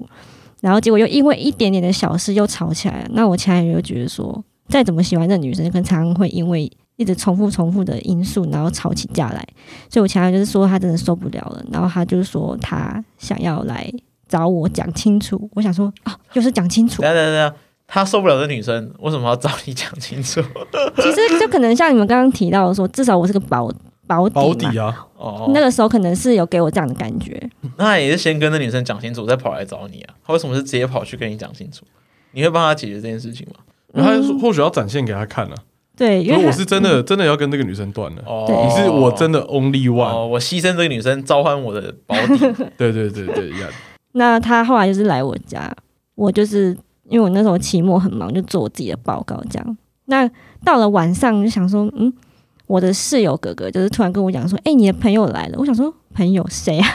然后结果又因为一点点的小事又吵起来了。那我前男友就觉得说再怎么喜欢这女生，可能常常会因为一直重复的因素，然后吵起架来。所以我前面就是说他真的受不了了，然后他就说他想要来找我讲清楚。我想说啊，又是讲清楚。等一下，他受不了的女生为什么要找你讲清楚？其实就可能像你们刚刚提到的说，至少我是个保底啊，哦，那个时候可能是有给我这样的感觉。那也是先跟那女生讲清楚，再跑来找你啊？他为什么是直接跑去跟你讲清楚？你会帮他解决这件事情吗？然后他或许要展现给他看啊。对，因为我是真的要跟这个女生断了，你是我真的 only one，我牺牲这个女生，召唤我的保底。对。那他后来就是来我家，我就是因为我那时候期末很忙，就做我自己的报告这样。那到了晚上就想说，我的室友哥哥就是突然跟我讲说，你的朋友来了。我想说朋友谁啊？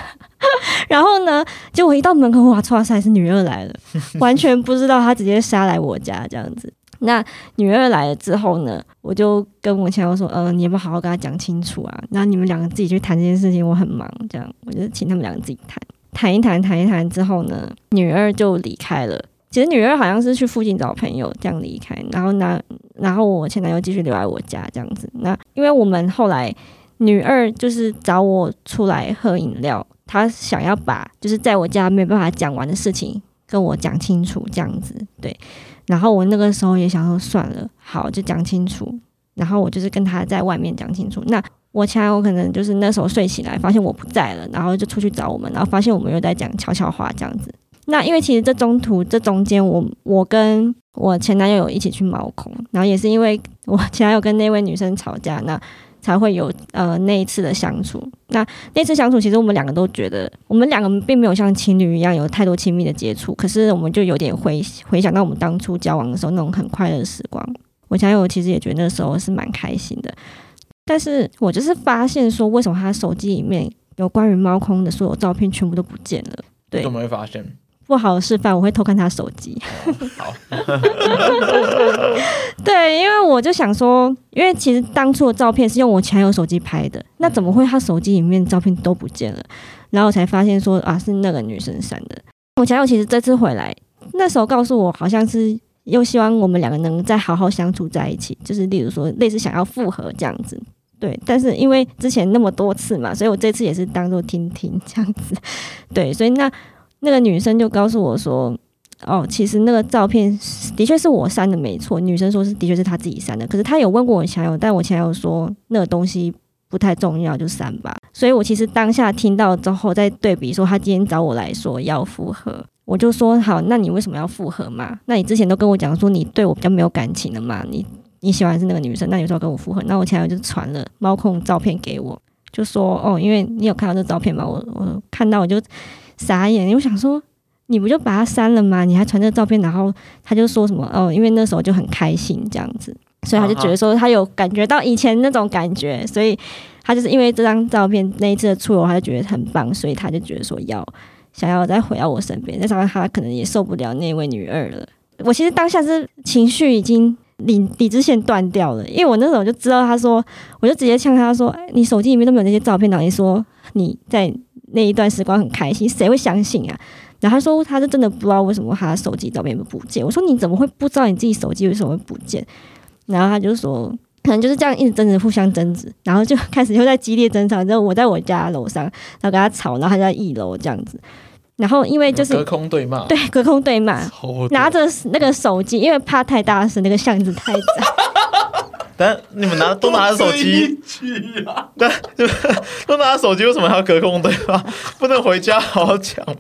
然后呢，结果我一到门口，哇，哇塞，是女二来了，完全不知道他直接杀来我家这样子。那女二来了之后呢，我就跟我前夫说，你要不要好好跟他讲清楚啊？那你们两个自己去谈这件事情，我很忙，这样我就请他们两个自己谈一谈之后呢，女二就离开了。其实女二好像是去附近找朋友这样离开，然后我前男友继续留在我家这样子。那因为我们后来女二就是找我出来喝饮料，她想要把就是在我家没办法讲完的事情跟我讲清楚这样子，对。然后我那个时候也想说算了，好，就讲清楚。然后我就是跟她在外面讲清楚。那我前男友可能就是那时候睡起来发现我不在了，然后就出去找我们，然后发现我们又在讲悄悄话这样子。那因为其实这中间我跟我前男友有一起去猫空，然后也是因为我前男友跟那位女生吵架，那才会有那一次的相处。那次相处其实我们两个都觉得我们两个并没有像情侣一样有太多亲密的接触，可是我们就有点回想到我们当初交往的时候那种很快乐的时光。我前男友其实也觉得那时候是蛮开心的，但是我就是发现说为什么他手机里面有关于猫空的所有照片全部都不见了。对，怎么会发现？不好示范，我会偷看他手机。好对，因为我就想说，因为其实当初的照片是用我前男友手机拍的，那怎么会他手机里面照片都不见了？然后我才发现说是那个女生删的。我前男友其实这次回来，那时候告诉我好像是又希望我们两个能再好好相处在一起，就是例如说类似想要复合这样子。对，但是因为之前那么多次嘛，所以我这次也是当做听这样子。对，所以那个女生就告诉我说，其实那个照片的确是我删的，没错。女生说的确是她自己删的，可是她有问过我前男友，但我前男友说那个东西不太重要，就删吧。所以我其实当下听到之后，再对比说他今天找我来说要复合，我就说好，那你为什么要复合嘛？那你之前都跟我讲说你对我比较没有感情了嘛？你喜欢是那个女生，那你说要跟我复合，那我前男友就传了猫控照片给我，就说因为你有看到这照片吗？我看到我就傻眼，我想说你不就把他删了吗？你还传这照片，然后他就说什么因为那时候就很开心这样子，所以他就觉得说他有感觉到以前那种感觉，所以他就是因为这张照片那一次的出游，他就觉得很棒，所以他就觉得说想要再回到我身边。再加上他可能也受不了那位女二了。我其实当下是情绪已经理智线断掉了，因为我那时候就知道他说，我就直接呛他说，你手机里面都没有那些照片，然后你说你在那一段时光很开心，谁会相信啊？然后他说他是真的不知道为什么他的手机照片不见。我说你怎么会不知道你自己手机为什么会不见？然后他就说可能就是这样一直争执，互相争执，然后就开始又在激烈争吵。然后我在我家楼上，然后跟他吵，然后他就在一楼这样子。然后因为就是隔空对骂，拿着那个手机，因为怕太大声，那个巷子太窄。但你们都拿着手机，但你们都拿着手机，为什么还要隔空对话？不能回家好好讲吗？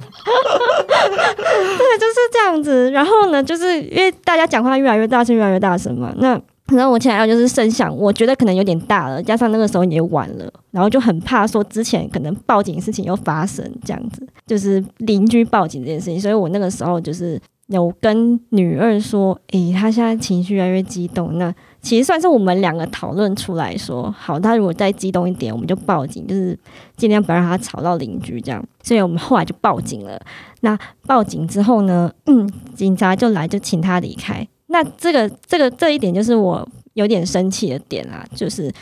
对，就是这样子。然后呢，就是因为大家讲话越来越大声嘛。那然后我前男友就是声响，我觉得可能有点大了，加上那个时候也晚了，然后就很怕说之前可能报警的事情又发生，这样子就是邻居报警这件事情。所以我那个时候就是有跟女二说，她现在情绪越来越激动，那其实算是我们两个讨论出来说，好，他如果再激动一点，我们就报警，就是尽量不要让他吵到邻居这样。所以我们后来就报警了。那报警之后呢，警察就来，就请他离开。那这一点就是我有点生气的点啦，就是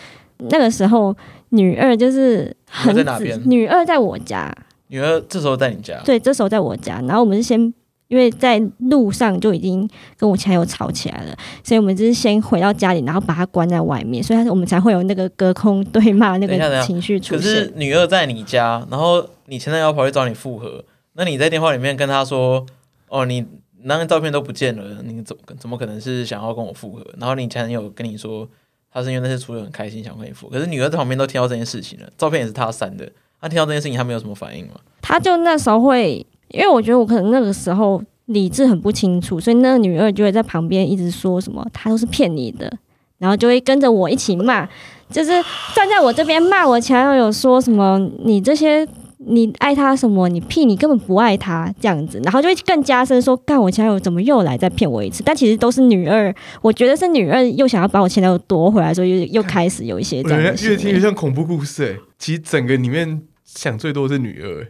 那个时候女二就是很在哪边？女二在我家。女二这时候在你家？对，这时候在我家。然后我们是先。因为在路上就已经跟我前男友吵起来了，所以我们就是先回到家里，然后把他关在外面，所以我们才会有那个隔空对骂那个情绪出现。可是女二在你家，然后你前男友跑去找你复合，那你在电话里面跟他说哦，你那张照片都不见了，你怎么可能是想要跟我复合？然后你前男友跟你说他是因为那次出了很开心想跟你复合，可是女二在旁边都听到这件事情了，照片也是他删的，他听到这件事情他没有什么反应吗？他就那时候会，因为我觉得我可能那个时候理智很不清楚，所以那个女二就会在旁边一直说什么她都是骗你的，然后就会跟着我一起骂，就是站在我这边骂我前男友说什么你这些你爱他什么你屁你根本不爱他这样子，然后就会更加深说干我前男友怎么又来再骗我一次，但其实都是女二，我觉得是女二又想要把我前男友夺回来，所以 又开始有一些这样的行为。越听越像恐怖故事欸，其实整个里面想最多的是女二欸，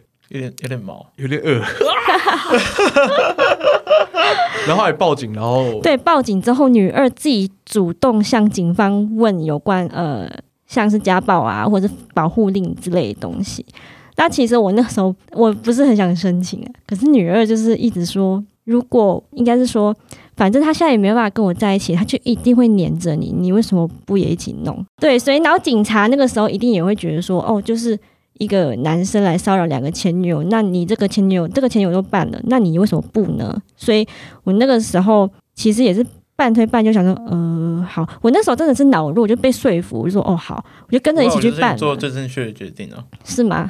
有点毛，有点饿，然后还报警，然后对报警之后，女二自己主动向警方问有关像是家暴啊或者保护令之类的东西。那其实我那时候我不是很想申请啊，可是女二就是一直说，如果应该是说，反正她现在也没办法跟我在一起，她就一定会黏着你，你为什么不也一起弄？对，所以然后警察那个时候一定也会觉得说，哦，就是。一个男生来骚扰两个前女友，那你这个前女友都办了，那你为什么不呢？所以我那个时候其实也是半推半就想说好，我那时候真的是脑弱，我就被说服，我就说哦好，我就跟着一起去办了，做最正确的决定啊，是吗？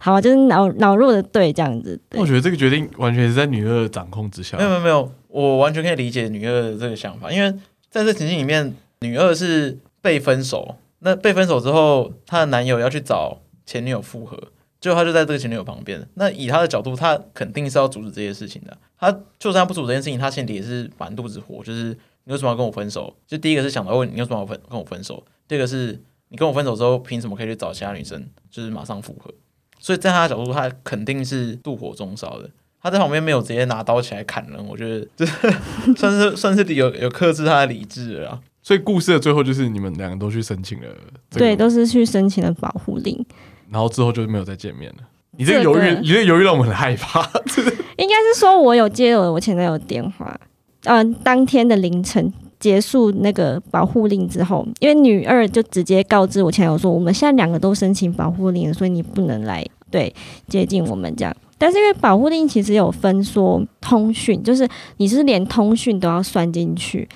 好啊，就是脑弱的对这样子。我觉得这个决定完全是在女二的掌控之下。没有，我完全可以理解女二的这个想法，因为在这情境里面，女二是被分手，那被分手之后，她的男友要去找前女友复合，最后他就在这个前女友旁边。那以他的角度，他肯定是要阻止这些事情的。他就算他不阻止这件事情，他心里也是满肚子火，就是你为什么要跟我分手？就第一个是想到问你为什么要跟我分手，第二个是你跟我分手之后，凭什么可以去找其他女生，就是马上复合？所以在他的角度，他肯定是妒火中烧的。他在旁边没有直接拿刀起来砍人，我觉得就是 算是有克制他的理智了啦。所以故事的最后就是你们两个都去申请了，对，都是去申请了保护令。然后之后就没有再见面了。你这个犹豫，你这个犹豫让我们很害怕。应该是说，我有接我前男友电话，当天的凌晨结束那个保护令之后，因为女二就直接告知我前男友说，我们现在两个都申请保护令了，所以你不能来对接近我们这样。但是因为保护令其实有分说通讯，就是你是连通讯都要算进去。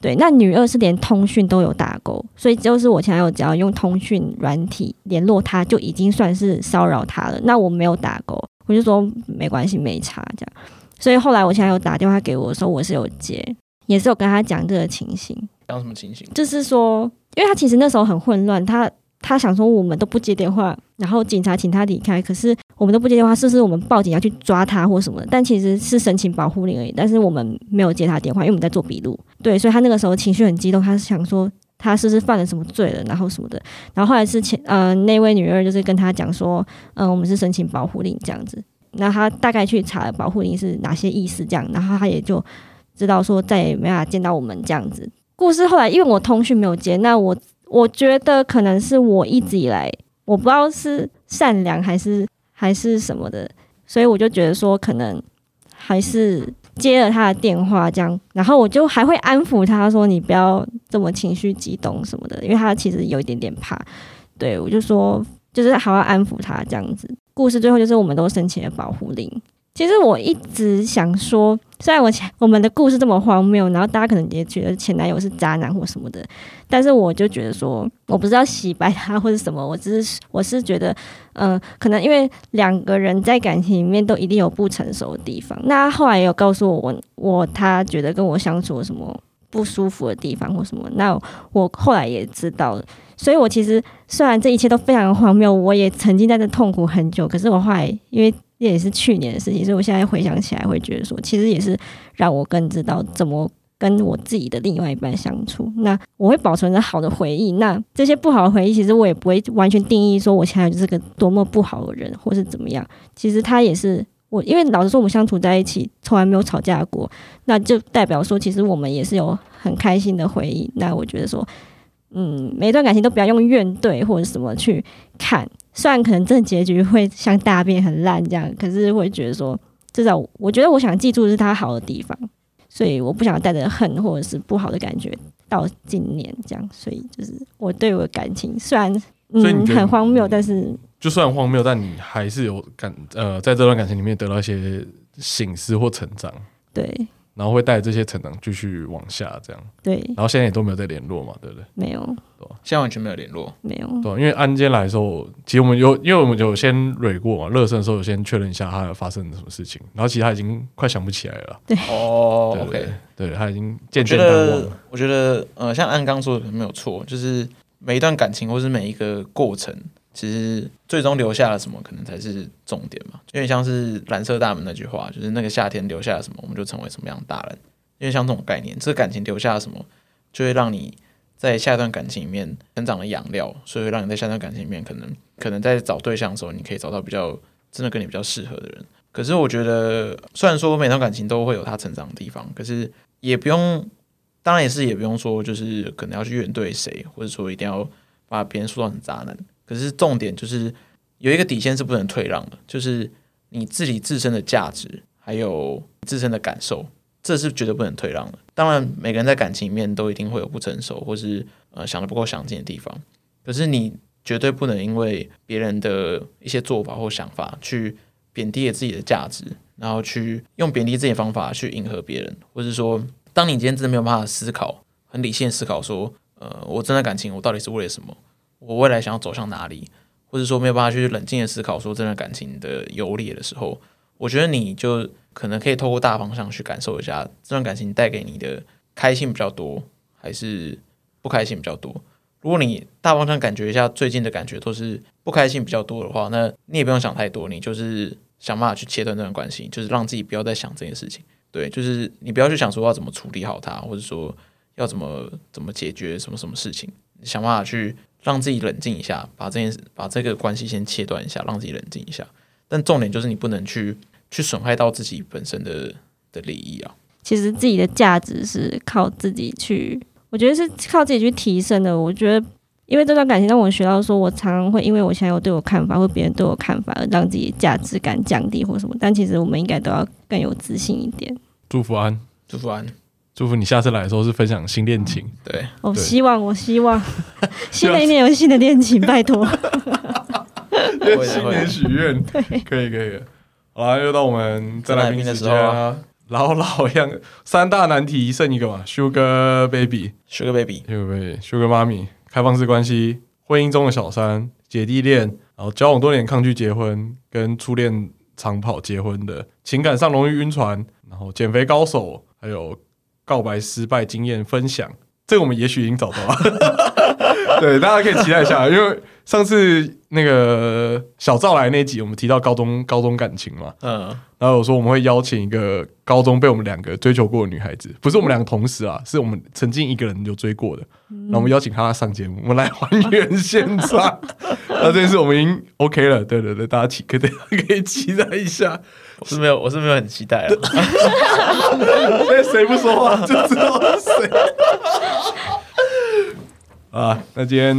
对，那女二是连通讯都有打勾，所以就是我前男友只要用通讯软体联络她，就已经算是骚扰她了。那我没有打勾，我就说没关系，没差这样。所以后来我前男友打电话给我的时候，我是有接，也是有跟他讲这个情形。讲什么情形？就是说，因为他其实那时候很混乱，他想说我们都不接电话，然后警察请他离开，可是我们都不接电话，是不是我们报警要去抓他或什么的？但其实是申请保护令而已，但是我们没有接他电话，因为我们在做笔录。对，所以他那个时候情绪很激动，他想说他是不是犯了什么罪了，然后什么的。然后后来是那位女二就是跟他讲说，我们是申请保护令这样子。那他大概去查了保护令是哪些意思这样，然后他也就知道说再也没办法见到我们这样子。故事后来因为我通讯没有接，那我觉得可能是我一直以来我不知道是善良还是什么的，所以我就觉得说可能还是接了他的电话这样，然后我就还会安抚他说你不要这么情绪激动什么的，因为他其实有一点点怕。对，我就说就是好好安抚他这样子。故事最后就是我们都申请了保护令。其实我一直想说，虽然我们的故事这么荒谬，然后大家可能也觉得前男友是渣男或什么的，但是我就觉得说我不是要洗白他或者什么，我是觉得可能因为两个人在感情里面都一定有不成熟的地方。那后来也有告诉我他觉得跟我相处有什么不舒服的地方或什么，那我后来也知道了。所以我其实虽然这一切都非常荒谬，我也曾经在这痛苦很久，可是我后来因为这也是去年的事情，所以我现在回想起来会觉得说其实也是让我更知道怎么跟我自己的另外一半相处。那我会保存着好的回忆，那这些不好的回忆其实我也不会完全定义说我现在就是个多么不好的人或是怎么样。其实他也是我，因为老实说我们相处在一起从来没有吵架过，那就代表说其实我们也是有很开心的回忆。那我觉得说每段感情都不要用怨怼或者什么去看，虽然可能这结局会像大便很烂这样，可是会觉得说至少我觉得我想记住是它好的地方，所以我不想带着恨或者是不好的感觉到今年这样，所以就是我对我的感情虽然很荒谬，但是就算荒谬，但你还是有在这段感情里面得到一些省思或成长，对，然后会带这些成长继续往下这样，对，然后现在也都没有在联络嘛，对不对？没有，对，现在完全没有联络，没有，对，因为案件来的时候，其实我们有，因为我们有先蕊过嘛，热身的时候有先确认一下他发生了什么事情，然后其实他已经快想不起来了，对，哦， OK， 对，他已经渐渐淡忘了。我觉得，像安刚说的没有错，就是每一段感情或是每一个过程，其实最终留下了什么，可能才是重点嘛。有点像是蓝色大门那句话，就是那个夏天留下了什么，我们就成为什么样的大人。因为像这种概念，这个感情留下了什么，就会让你在下一段感情里面成长的养料，所以会让你在下一段感情里面可能在找对象的时候，你可以找到比较真的跟你比较适合的人。可是我觉得，虽然说每段感情都会有它成长的地方，可是也不用，当然也不用说就是可能要去怨对谁，或者说一定要把别人塑造成渣男。可是重点就是有一个底线是不能退让的，就是你自己自身的价值还有自身的感受，这是绝对不能退让的。当然每个人在感情里面都一定会有不成熟或是想得不够详尽的地方，可是你绝对不能因为别人的一些做法或想法去贬低了自己的价值，然后去用贬低自己的方法去迎合别人，或是说当你今天真的没有办法思考，很理性思考说我真的感情我到底是为了什么，我未来想要走向哪里，或者说没有办法去冷静的思考说真的感情的优劣的时候，我觉得你就可能可以透过大方向去感受一下这段感情带给你的开心比较多还是不开心比较多。如果你大方向感觉一下最近的感觉都是不开心比较多的话，那你也不用想太多，你就是想办法去切断这段关系，就是让自己不要再想这件事情。对，就是你不要去想说要怎么处理好它，或者说要怎么解决什么事情，想办法去让自己冷静一下，把这个关系先切断一下，让自己冷静一下。但重点就是你不能去损害到自己本身的利益啊。其实自己的价值是靠自己去，我觉得是靠自己去提升的。我觉得因为这段感情让我学到说，我常常会因为我现在有对我看法或别人对我看法而让自己价值感降低或什么，但其实我们应该都要更有自信一点。祝福安，祝福你下次来的时候是分享新恋情。对，我希望新的一年有新的恋情，拜托。新年许愿，对，可以。好啦，又到我们再来宾时间啊，老样，三大难题剩一个嘛 ，Sugar Baby，Sugar Mommy， 开放式关系，婚姻中的小三，姐弟恋，然后交往多年抗拒结婚，跟初恋长跑结婚的，情感上容易晕船，然后减肥高手，还有告白失败经验分享，这个我们也许已经找到了。对，大家可以期待一下，因为上次那个小赵来那集，我们提到高中感情嘛，然后我说我们会邀请一个高中被我们两个追求过的女孩子，不是我们两个同时啊，是我们曾经一个人有追过的，然后我们邀请她上节目，我们来还原现场。那这件事我们已经 OK 了，对，大家可以期待一下。我是没有很期待啊。那谁不说话就知道是谁。啊，那今天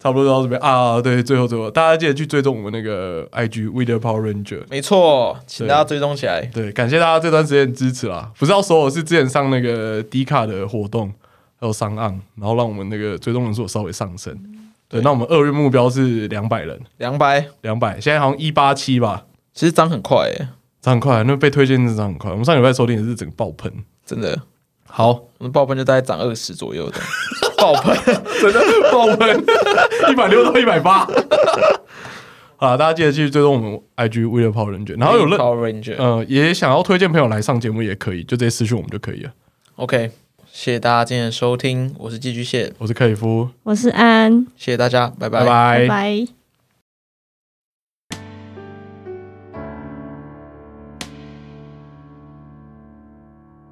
差不多到这边啊。对，最后，大家记得去追踪我们那个 IG weedpoweranger。没错，请大家追踪起来。对，感谢大家这段时间支持啦。不是要说我是之前上那个 D 卡的活动，还有上岸，然后让我们那个追踪人数稍微上升。对，那我们2月目标是200人。200，现在好像187吧。其实涨很快耶，那被推荐是涨很快。我们上礼拜收听也是整个爆喷，真的。好，我们爆喷就大概涨20左右的，爆喷，真的爆喷，160到180。好啦，大家记得去追踪我们 IG weedpoweranger， 然后有Ranger， 也想要推荐朋友来上节目也可以，就直接私讯我们就可以了。OK， 谢谢大家今天的收听，我是寄居蟹，我是克里夫，我是安，谢谢大家，拜拜。